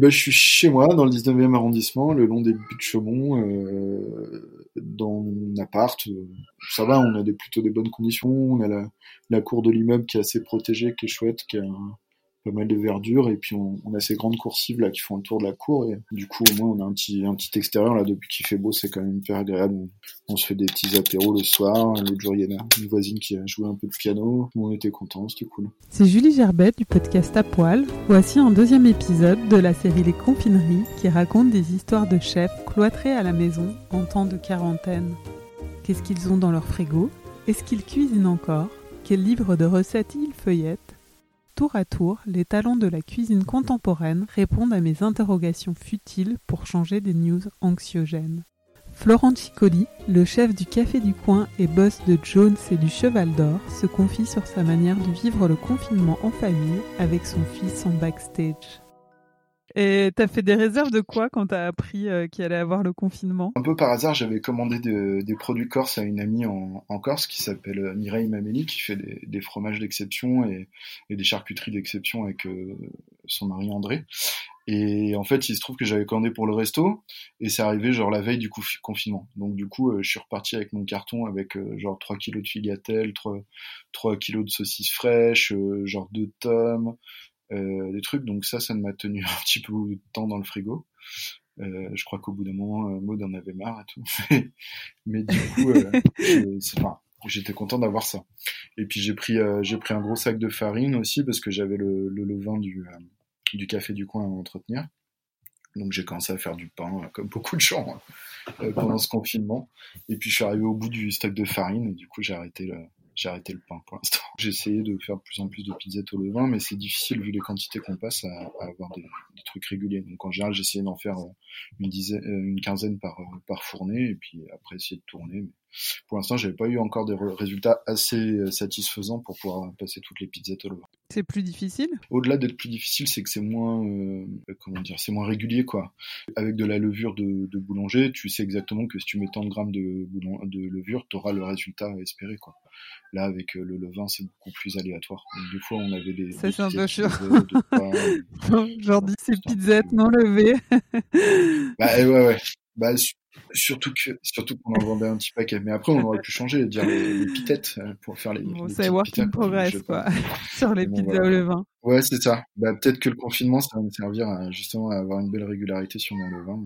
Ben, je suis chez moi, dans le 19e arrondissement, le long des buttes de Chaumont, dans mon appart. Ça va, on a plutôt des bonnes conditions. On a la cour de l'immeuble qui est assez protégée, qui est chouette, qui a pas mal de verdure. Et puis, on a ces grandes coursives là, qui font le tour de la cour. Et du coup, au moins, on a un petit extérieur. Là, depuis qu'il fait beau, c'est quand même hyper agréable. On se fait des petits apéros le soir. L'autre jour, il y en a une voisine qui a joué un peu de piano. On était contents, c'était cool. C'est Julie Gerbet du podcast A Poêle. Voici un deuxième épisode de la série Les Confineries qui raconte des histoires de chefs cloîtrés à la maison en temps de quarantaine. Qu'est-ce qu'ils ont dans leur frigo? Est-ce qu'ils cuisinent encore? Quels livres de recettes ils feuillettent? Tour à tour, les talents de la cuisine contemporaine répondent à mes interrogations futiles pour changer des news anxiogènes. Florent Ciccoli, le chef du Café du Coin et boss de Jones et du Cheval d'Or, se confie sur sa manière de vivre le confinement en famille avec son fils en backstage. Et t'as fait des réserves de quoi quand t'as appris qu'il allait avoir le confinement? Un peu par hasard, j'avais commandé des produits corses à une amie en Corse qui s'appelle Mireille Mameli, qui fait des fromages d'exception et des charcuteries d'exception avec son mari André. Et en fait, il se trouve que j'avais commandé pour le resto et c'est arrivé genre la veille du confinement. Donc du coup, je suis reparti avec mon carton avec genre 3 kilos de figatelle, 3 kilos de saucisses fraîches, genre 2 tomes. Des trucs, donc ça m'a tenu un petit peu de temps dans le frigo. Je crois qu'au bout d'un moment, Maude en avait marre et tout. Mais du coup, j'étais content d'avoir ça. Et puis j'ai pris un gros sac de farine aussi parce que j'avais le levain du Café du Coin à entretenir. Donc j'ai commencé à faire du pain, comme beaucoup de gens, pendant ce confinement. Et puis je suis arrivé au bout du stock de farine et du coup j'ai arrêté le pain pour l'instant. J'ai essayé de faire de plus en plus de pizzettes au levain, mais c'est difficile vu les quantités qu'on passe à avoir des trucs réguliers. Donc en général, j'essayais d'en faire une quinzaine par fournée, et puis après essayer de tourner. Mais pour l'instant, j'avais pas eu encore des résultats assez satisfaisants pour pouvoir passer toutes les pizzettes au levain. C'est plus difficile? Au-delà d'être plus difficile, c'est que c'est moins, c'est moins régulier, quoi. Avec de la levure de boulanger, tu sais exactement que si tu mets tant de grammes de levure, t'auras le résultat espéré, quoi. Là, avec le levain, c'est beaucoup plus aléatoire. Donc, des fois, on avait des... Ça, c'est un peu sûr. Aujourd'hui, c'est pizzettes non levées. Bah, ouais. Bah, surtout qu'on en vendait un petit paquet, mais après on aurait pu changer et dire les pitettes pour faire les bon, c'est work in progress quoi sur les pizzas voilà. Au levain. Ouais, c'est ça. Bah peut-être que le confinement ça va me servir à, justement à avoir une belle régularité sur mon levain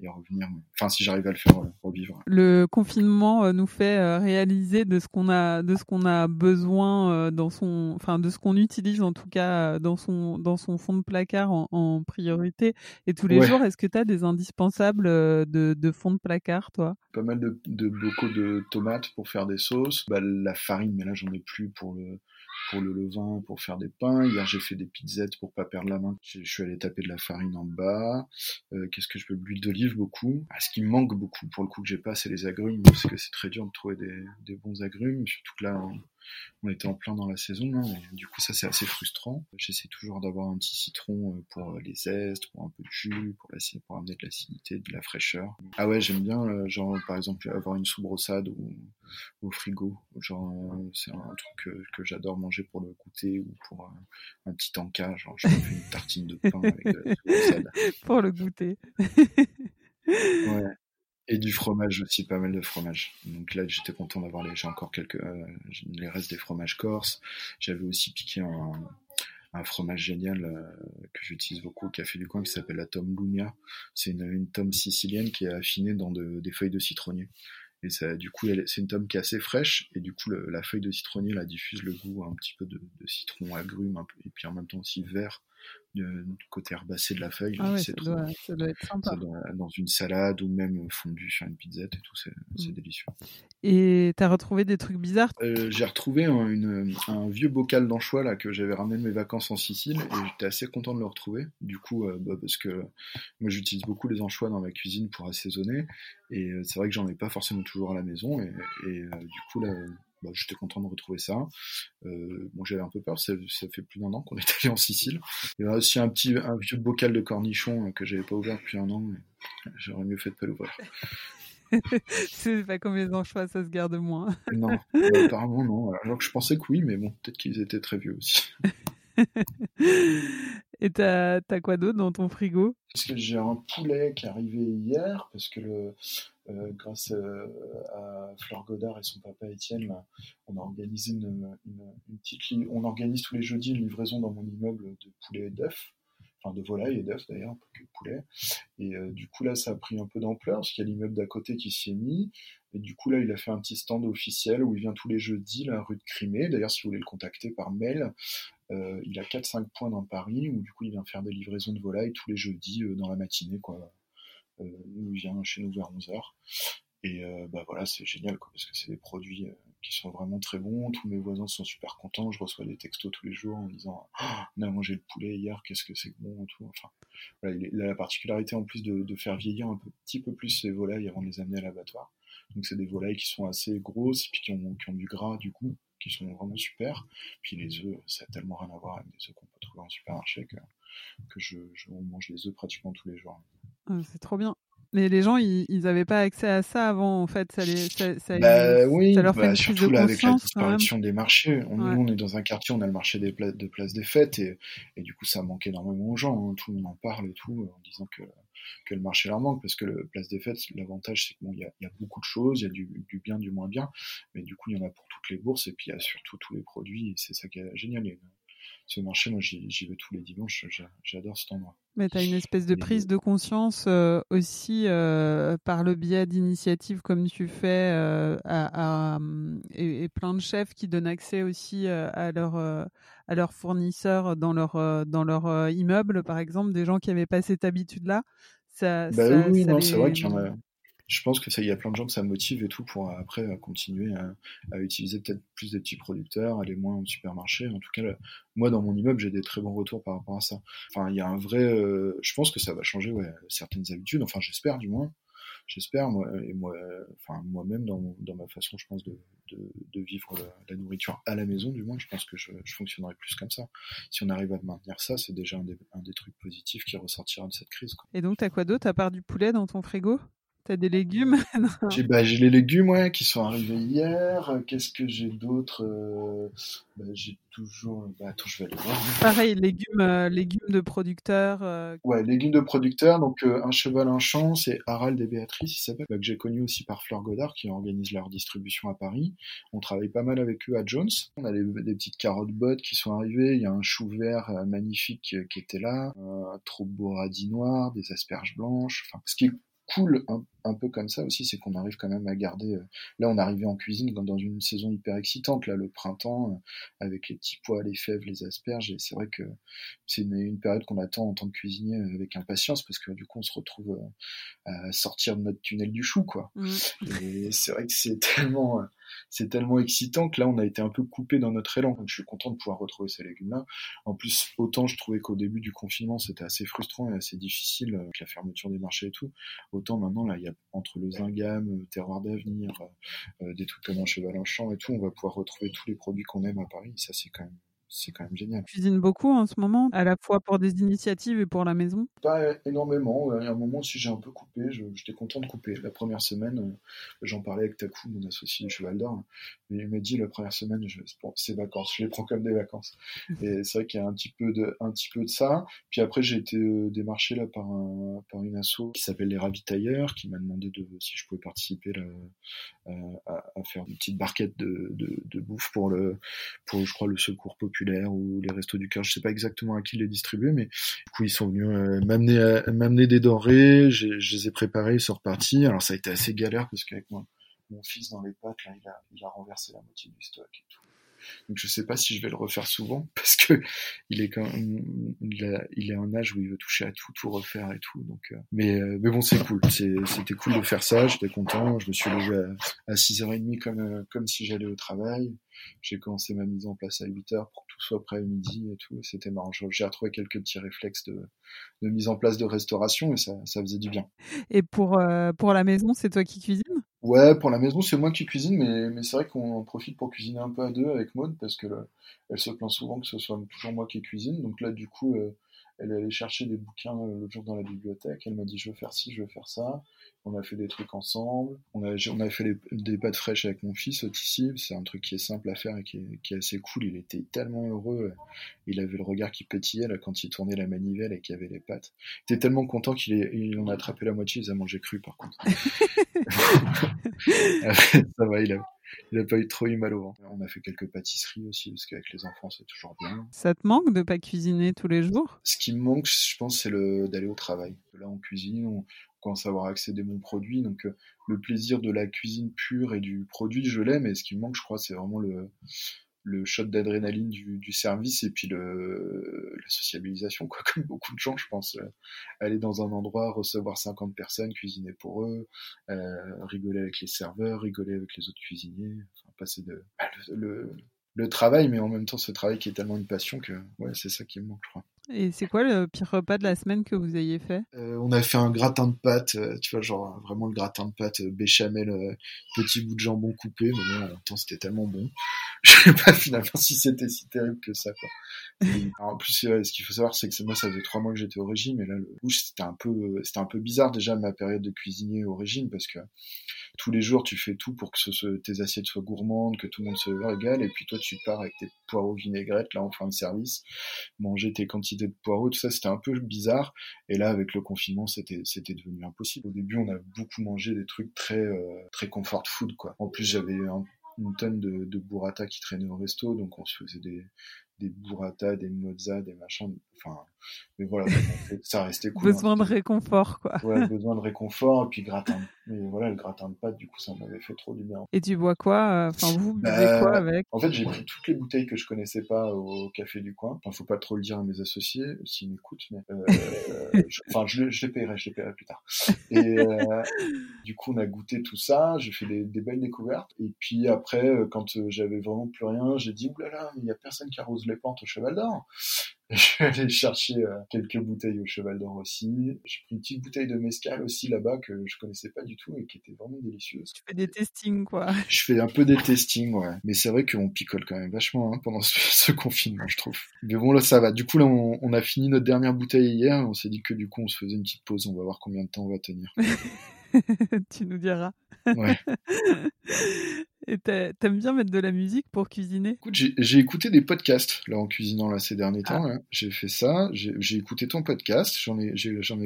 et revenir, enfin si j'arrive à le faire revivre. Le confinement nous fait réaliser de ce qu'on a besoin dans son, enfin de ce qu'on utilise en tout cas dans son fond de placard en priorité et tous les jours. Est-ce que tu as des indispensables de fond de placard toi? Pas mal de bocaux de tomates pour faire des sauces, bah la farine mais là j'en ai plus pour le levain, pour faire des pains. Hier, j'ai fait des pizzettes pour pas perdre la main. Je suis allé taper de la farine en bas. Qu'est-ce que je peux? L'huile d'olive, beaucoup. Ah, ce qui me manque beaucoup, pour le coup, que j'ai pas, c'est les agrumes, parce que c'est très dur de trouver des bons agrumes. Surtout que là, on était en plein dans la saison, hein, et du coup, ça, c'est assez frustrant. J'essaie toujours d'avoir un petit citron pour les zestes, pour un peu de jus, pour amener de l'acidité, de la fraîcheur. Ah ouais, j'aime bien, genre, par exemple, avoir une sous-brossade au frigo. Genre, c'est un truc que j'adore manger pour le goûter ou pour un petit encas. Genre, je fais une tartine de pain avec de la sous-brossade. Pour le goûter. Ouais. Et du fromage aussi, pas mal de fromage. Donc là, j'étais content d'avoir j'ai encore les restes des fromages corses. J'avais aussi piqué un fromage génial que j'utilise beaucoup au Café du Coin qui s'appelle la tome Lumia. C'est une tome sicilienne qui est affinée dans des feuilles de citronnier. Et ça, du coup, c'est une tome qui est assez fraîche, et du coup, la feuille de citronnier là, diffuse le goût un petit peu de citron agrume, un peu, et puis en même temps aussi vert, du côté herbacé de la feuille. Ah ouais, ça doit être sympa. Ça doit, dans une salade ou même fondue sur une pizzette et tout, c'est délicieux. Et t'as retrouvé des trucs bizarres? J'ai retrouvé un vieux bocal d'anchois là, que j'avais ramené de mes vacances en Sicile, et j'étais assez content de le retrouver. Du coup, parce que moi j'utilise beaucoup les anchois dans ma cuisine pour assaisonner, et c'est vrai que j'en ai pas forcément toujours à la maison, et du coup là... j'étais content de retrouver ça. J'avais un peu peur, ça fait plus d'un an qu'on est allé en Sicile. Il y a aussi un vieux bocal de cornichons que j'avais pas ouvert depuis un an, mais j'aurais mieux fait de pas l'ouvrir. C'est pas comme les anchois, ça se garde moins. Non, apparemment non. Alors que je pensais que oui, mais bon, peut-être qu'ils étaient très vieux aussi. Et t'as quoi d'autre dans ton frigo? Parce que j'ai un poulet qui est arrivé hier, parce que grâce à Fleur Godard et son papa Etienne, là, on a organisé une petite on organise tous les jeudis une livraison dans mon immeuble de poulet et d'œufs, enfin de volaille et d'œufs d'ailleurs, pas que de poulet. Et du coup là, ça a pris un peu d'ampleur parce qu'il y a l'immeuble d'à côté qui s'y est mis. Et du coup là, il a fait un petit stand officiel où il vient tous les jeudis, là, rue de Crimée. D'ailleurs, si vous voulez le contacter par mail. Il a 4-5 points dans Paris où du coup il vient faire des livraisons de volailles tous les jeudis dans la matinée quoi. Il vient chez nous vers 11h et voilà, c'est génial quoi, parce que c'est des produits qui sont vraiment très bons. Tous mes voisins sont super contents, je reçois des textos tous les jours en disant on a mangé le poulet hier, qu'est-ce que c'est bon et tout. Enfin, voilà, il a la particularité en plus de faire vieillir petit peu plus ces volailles avant de les amener à l'abattoir, donc c'est des volailles qui sont assez grosses et puis qui ont du gras du coup, qui sont vraiment super. Puis les œufs, ça n'a tellement rien à voir avec des œufs qu'on peut trouver en supermarché que on mange les œufs pratiquement tous les jours. C'est trop bien. Mais les gens, ils n'avaient pas accès à ça avant, en fait. Ça leur fait une prise de conscience. Surtout là, avec la disparition des marchés. On est dans un quartier, on a le marché de Place des Fêtes, et du coup, ça manquait énormément aux gens. Tout le monde en parle et tout, en disant que le marché leur manque, parce que le Place des Fêtes, l'avantage, c'est que y a beaucoup de choses, il y a du bien, du moins bien, mais du coup, il y en a pour toutes les bourses, et puis il y a surtout tous les produits, et c'est ça qui est génial. Et ce marché, moi, j'y vais tous les dimanches, j'adore cet endroit. Mais tu as une espèce de prise de conscience aussi par le biais d'initiatives comme tu fais et plein de chefs qui donnent accès aussi à leurs fournisseurs dans leur immeuble, par exemple, des gens qui n'avaient pas cette habitude-là. C'est vrai qu'il y en a... Je pense que ça, il y a plein de gens que ça motive et tout pour après continuer à utiliser peut-être plus des petits producteurs, aller moins au supermarché. En tout cas, moi dans mon immeuble, j'ai des très bons retours par rapport à ça. Enfin, il y a un vrai. Je pense que ça va changer certaines habitudes. Enfin, j'espère du moins. J'espère moi-même dans ma façon, je pense de vivre la nourriture à la maison du moins. Je pense que je fonctionnerai plus comme ça. Si on arrive à maintenir ça, c'est déjà un des trucs positifs qui ressortira de cette crise, quoi. Et donc, t'as quoi d'autre à part du poulet dans ton frigo? T'as des légumes? J'ai les légumes qui sont arrivés hier. Qu'est-ce que j'ai d'autre? J'ai toujours... attends, je vais aller voir. Pareil, légumes de producteurs. Ouais, légumes de producteurs. Donc, un cheval, un champ, c'est Harald et Béatrice, il s'appelle, que j'ai connu aussi par Fleur Godard, qui organise leur distribution à Paris. On travaille pas mal avec eux à Jones. On a des petites carottes bottes qui sont arrivées. Il y a un chou vert magnifique qui était là. Un trop beau radis noir, des asperges blanches. Enfin, ce qui est cool, un peu comme ça aussi, c'est qu'on arrive quand même à garder... Là, on arrivait en cuisine dans une saison hyper excitante, là, le printemps, avec les petits pois, les fèves, les asperges, et c'est vrai que c'est une période qu'on attend en tant que cuisinier avec impatience, parce que du coup, on se retrouve à sortir de notre tunnel du chou, quoi. Mmh. Et c'est vrai que c'est tellement excitant que là, on a été un peu coupé dans notre élan, donc je suis content de pouvoir retrouver ces légumes-là. En plus, autant je trouvais qu'au début du confinement, c'était assez frustrant et assez difficile, avec la fermeture des marchés et tout, autant maintenant, là, il y a entre le Zingame, le terroir d'avenir, des trucs comme un cheval en champ et tout, on va pouvoir retrouver tous les produits qu'on aime à Paris. Ça, c'est quand même génial. Tu cuisines beaucoup en ce moment, à la fois pour des initiatives et pour la maison? Pas énormément. À un moment, si j'ai un peu coupé, j'étais content de couper. La première semaine, j'en parlais avec Taku, mon associé du Cheval d'Or, mais il m'a dit la première semaine, c'est vacances, je les prends comme des vacances. Et c'est vrai qu'il y a un petit peu de ça. Puis après, j'ai été démarché là par une asso qui s'appelle Les Ravitailleurs, qui m'a demandé si je pouvais participer là, à faire une petite barquette de bouffe pour je crois le secours populaire ou les restos du cœur, je sais pas exactement à qui les distribuer, mais du coup ils sont venus m'amener des denrées, je les ai préparés, ils sont repartis. Alors ça a été assez galère parce qu'avec moi mon fils dans les pattes, là, il a renversé la moitié du stock et tout. Donc je sais pas si je vais le refaire souvent parce que il est à un âge où il veut toucher à tout refaire et tout. Donc mais bon, c'est cool, c'était cool de faire ça, j'étais content, je me suis levé à 6h30 comme si j'allais au travail. J'ai commencé ma mise en place à 8h pour que tout soit prêt à midi et tout, c'était marrant. J'ai retrouvé quelques petits réflexes de mise en place de restauration et ça faisait du bien. Et pour la maison, c'est toi qui cuisines? Ouais, pour la maison, c'est moi qui cuisine, mais c'est vrai qu'on en profite pour cuisiner un peu à deux avec Maude, parce que elle se plaint souvent que ce soit toujours moi qui cuisine. Donc là, du coup, elle est allée chercher des bouquins l'autre jour dans la bibliothèque. Elle m'a dit, je veux faire ci, je veux faire ça. On a fait des trucs ensemble. On a fait des pâtes fraîches avec mon fils, Otisip. C'est un truc qui est simple à faire et qui est assez cool. Il était tellement heureux. Il avait le regard qui pétillait là, quand il tournait la manivelle et qu'il y avait les pâtes. Il était tellement content qu'il en a attrapé la moitié. Il les a mangé cru, par contre. Après, ça va, il a pas eu trop eu mal au ventre. On a fait quelques pâtisseries aussi, parce qu'avec les enfants, c'est toujours bien. Ça te manque de pas cuisiner tous les jours? Ce qui me manque, je pense, c'est d'aller au travail. Là, on cuisine, on commence à avoir accès à des bons produits. Donc, le plaisir de la cuisine pure et du produit, je l'aime. Et ce qui me manque, je crois, c'est vraiment le shot d'adrénaline du service et puis la sociabilisation, quoi. Comme beaucoup de gens, je pense, aller dans un endroit, recevoir 50 personnes, cuisiner pour eux, rigoler avec les serveurs, rigoler avec les autres cuisiniers, enfin, passer de le travail, mais en même temps ce travail qui est tellement une passion que ouais, c'est ça qui me manque, je crois. Et c'est quoi le pire repas de la semaine que vous ayez fait? On a fait un gratin de pâtes, tu vois, genre vraiment le gratin de pâtes, béchamel, petit bout de jambon coupé, mais en même temps c'était tellement bon. Je sais pas finalement si c'était si terrible que ça, quoi. Alors, en plus, ce qu'il faut savoir, c'est que moi, ça faisait 3 mois que j'étais au régime, et là, le rouge, c'était un peu bizarre déjà ma période de cuisinier au régime, parce que tous les jours, tu fais tout pour que tes assiettes soient gourmandes, que tout le monde se régale, et puis toi, tu pars avec tes poireaux vinaigrettes, là, en fin de service, manger tes quantités de poireaux, tout ça, c'était un peu bizarre, et là, avec le confinement, c'était devenu impossible. Au début, on a beaucoup mangé des trucs très, très comfort food, quoi. En plus, j'avais une tonne de burrata qui traînait au resto, donc on se faisait des burrata, des mozza, des machins, enfin, mais voilà, ça restait cool. Besoin de réconfort, quoi. Ouais, besoin de réconfort, et puis gratin. Mais voilà, le gratin de pâtes, du coup, ça m'avait fait trop du bien. Et tu bois quoi? Enfin, vous buvez quoi avec? En fait, j'ai pris toutes les bouteilles que je connaissais pas au Café du Coin. Enfin, faut pas trop le dire à mes associés, s'ils m'écoutent, mais enfin, je les payerai plus tard. Et du coup, on a goûté tout ça, j'ai fait des belles découvertes, et puis après, quand j'avais vraiment plus rien, j'ai dit, oulala, mais il y a personne qui arrose les pentes au Cheval d'Or. Je suis allé chercher quelques bouteilles au Cheval d'Or aussi. J'ai pris une petite bouteille de mezcal aussi là-bas que je connaissais pas du tout et qui était vraiment délicieuse. Tu fais des testings, quoi. Je fais un peu des testings, ouais. Mais c'est vrai qu'on picole quand même vachement, hein, pendant ce confinement, je trouve. Mais bon, là, ça va. Du coup, là, on a fini notre dernière bouteille hier. On s'est dit que du coup, on se faisait une petite pause. On va voir combien de temps on va tenir. Tu nous diras. Ouais. Et t'aimes bien mettre de la musique pour cuisiner? Écoute, j'ai écouté des podcasts là en cuisinant là ces derniers temps. Là. J'ai fait ça. J'ai écouté ton podcast. J'en ai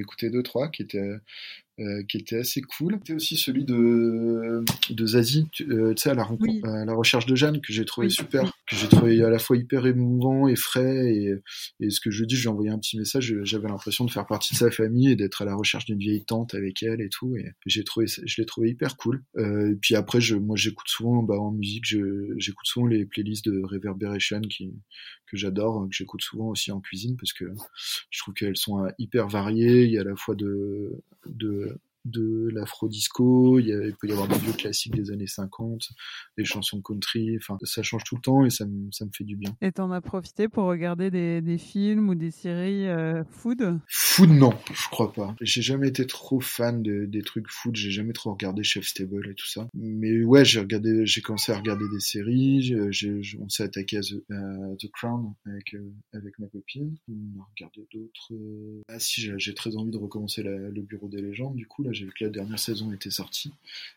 écouté 2-3 qui étaient assez cool. C'était aussi celui de Zazie, tu sais, à la recherche de Jeanne, que j'ai trouvé super, que j'ai trouvé à la fois hyper émouvant et frais. Et ce que je dis, je lui ai envoyé un petit message. J'avais l'impression de faire partie de sa famille et d'être à la recherche d'une vieille tante avec elle et tout. Et je l'ai trouvé hyper cool. Et puis après, moi, j'écoute souvent. En musique, j'écoute souvent les playlists de Reverberation que j'adore, que j'écoute souvent aussi en cuisine parce que je trouve qu'elles sont hyper variées. Il y a à la fois de l'afro-disco, il peut y avoir des vieux classiques des années 50, des chansons country, enfin ça change tout le temps et ça me fait du bien. Et t'en as profité pour regarder des films ou des séries food? Food, non, je crois pas. J'ai jamais été trop fan des trucs food, j'ai jamais trop regardé Chef's Table et tout ça. Mais ouais, j'ai commencé à regarder des séries, on s'est attaqué à the Crown avec ma copine, on a regardé d'autres... Ah si, j'ai très envie de recommencer le Bureau des légendes, du coup là. J'ai vu que la dernière saison était sortie,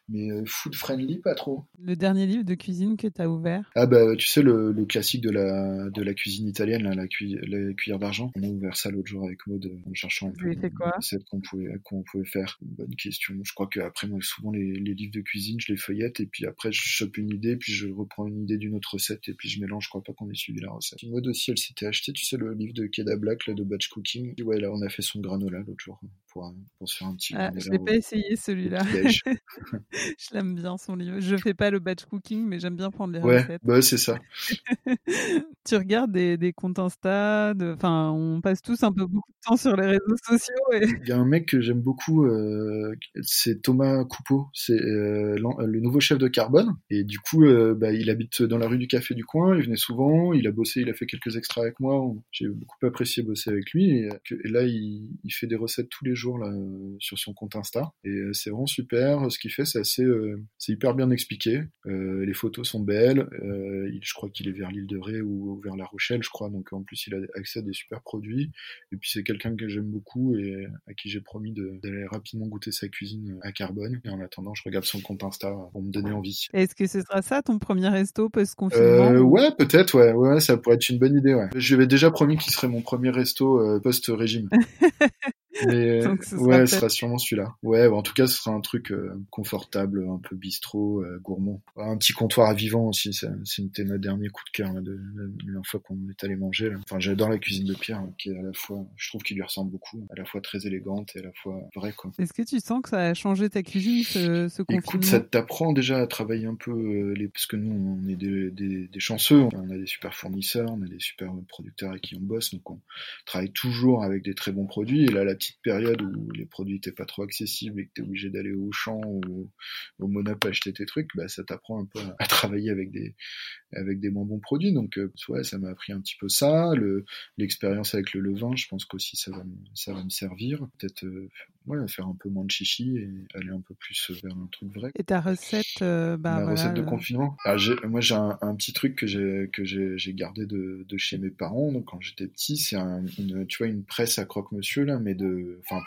mais food friendly pas trop. Le dernier livre de cuisine que t'as ouvert? Ah bah tu sais le classique de la cuisine italienne là, la cuillère d'argent. On a ouvert ça l'autre jour avec Maude en cherchant une recette qu'on pouvait faire. Bonne question. Je crois que après moi souvent les livres de cuisine je les feuillette et puis après je chope une idée puis je reprends une idée d'une autre recette et puis je mélange. Je crois pas qu'on ait suivi la recette. Maude aussi elle s'était acheté tu sais le livre de Keda Black là de Batch Cooking. Ouais là on a fait son granola l'autre jour. pour se faire un petit... Ah, je l'ai pas essayé celui-là. Je l'aime bien, son livre. Je fais pas le batch cooking, mais j'aime bien prendre les recettes. Ouais, bah c'est ça. Tu regardes des comptes Insta, enfin, on passe tous un peu beaucoup de temps sur les réseaux sociaux. Il y a un mec que j'aime beaucoup, c'est Thomas Coupeau, c'est le nouveau chef de Carbone. Et du coup, il habite dans la rue du Café du Coin, il venait souvent, il a bossé, il a fait quelques extras avec moi. J'ai beaucoup apprécié bosser avec lui. Et là, il fait des recettes tous les jours là, sur son compte Insta. Et c'est vraiment super. Ce qu'il fait, c'est assez... c'est hyper bien expliqué. Les photos sont belles. Je crois qu'il est vers l'île de Ré ou vers La Rochelle, je crois. Donc, en plus, il a accès à des super produits. Et puis, c'est quelqu'un que j'aime beaucoup et à qui j'ai promis d'aller rapidement goûter sa cuisine à Carbone. Et en attendant, je regarde son compte Insta pour me donner envie. Est-ce que ce sera ça, ton premier resto post-confinement? Ouais, peut-être. Ouais, ça pourrait être une bonne idée. Ouais. Je lui avais déjà promis qu'il serait mon premier resto post-régime. Mais ce sera sûrement celui-là. Ouais, en tout cas, ce sera un truc confortable, un peu bistrot, gourmand. Un petit comptoir à vivant aussi, c'était notre dernier coup de cœur là, de la fois qu'on est allé manger. Là. Enfin, j'adore la cuisine de Pierre, là, qui est à la fois, je trouve qu'il lui ressemble beaucoup, à la fois très élégante et à la fois vraie. Quoi. Est-ce que tu sens que ça a changé ta cuisine, ce confinement? Écoute, ça t'apprend déjà à travailler un peu, parce que nous, on est des chanceux, on a des super fournisseurs, on a des super producteurs avec qui on bosse, donc on travaille toujours avec des très bons produits. Et là, la petite période où les produits n'étaient pas trop accessibles et que tu es obligé d'aller au Auchan ou au Monop acheter tes trucs, bah ça t'apprend un peu à travailler avec des moins bons produits. Donc ça m'a appris un petit peu ça, l'expérience avec le levain, je pense qu'aussi ça va me servir. Peut-être faire un peu moins de chichi et aller un peu plus vers un truc vrai. Et ta recette recette de confinement. Alors, j'ai un petit truc que j'ai gardé de chez mes parents, donc quand j'étais petit, c'est une presse à croque-monsieur là, mais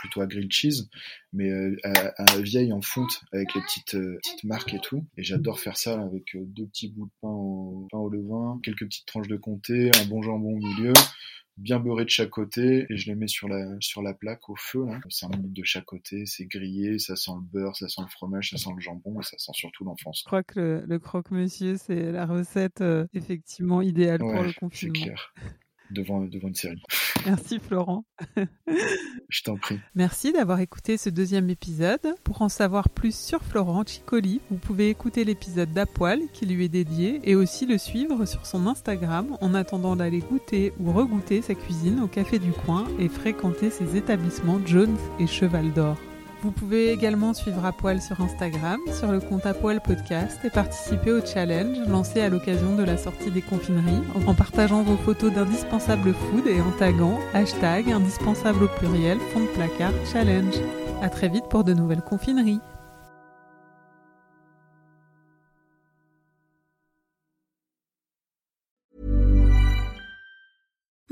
plutôt à grilled cheese, mais à vieille en fonte avec les petites marques et tout. Et j'adore faire ça là, avec deux petits bouts de pain au levain, quelques petites tranches de comté, un bon jambon au milieu, bien beurré de chaque côté, et je les mets sur la plaque au feu. Hein. 5 minutes de chaque côté, c'est grillé, ça sent le beurre, ça sent le fromage, ça sent le jambon, et ça sent surtout l'enfance. Je crois que le croque-monsieur, c'est la recette effectivement idéale pour le confinement. C'est clair. Devant une série. Merci Florent. Je t'en prie. Merci d'avoir écouté ce deuxième épisode. Pour en savoir plus sur Florent Ciccoli, vous pouvez écouter l'épisode d'A Poêle qui lui est dédié et aussi le suivre sur son Instagram en attendant d'aller goûter ou regoûter sa cuisine au Café du Coin et fréquenter ses établissements Jones et Cheval d'Or. Vous pouvez également suivre A Poêle sur Instagram, sur le compte A Poêle Podcast et participer au challenge lancé à l'occasion de la sortie des Confineries en partageant vos photos d'indispensables food et en taguant # indispensable au pluriel fond de placard challenge. À très vite pour de nouvelles Confineries.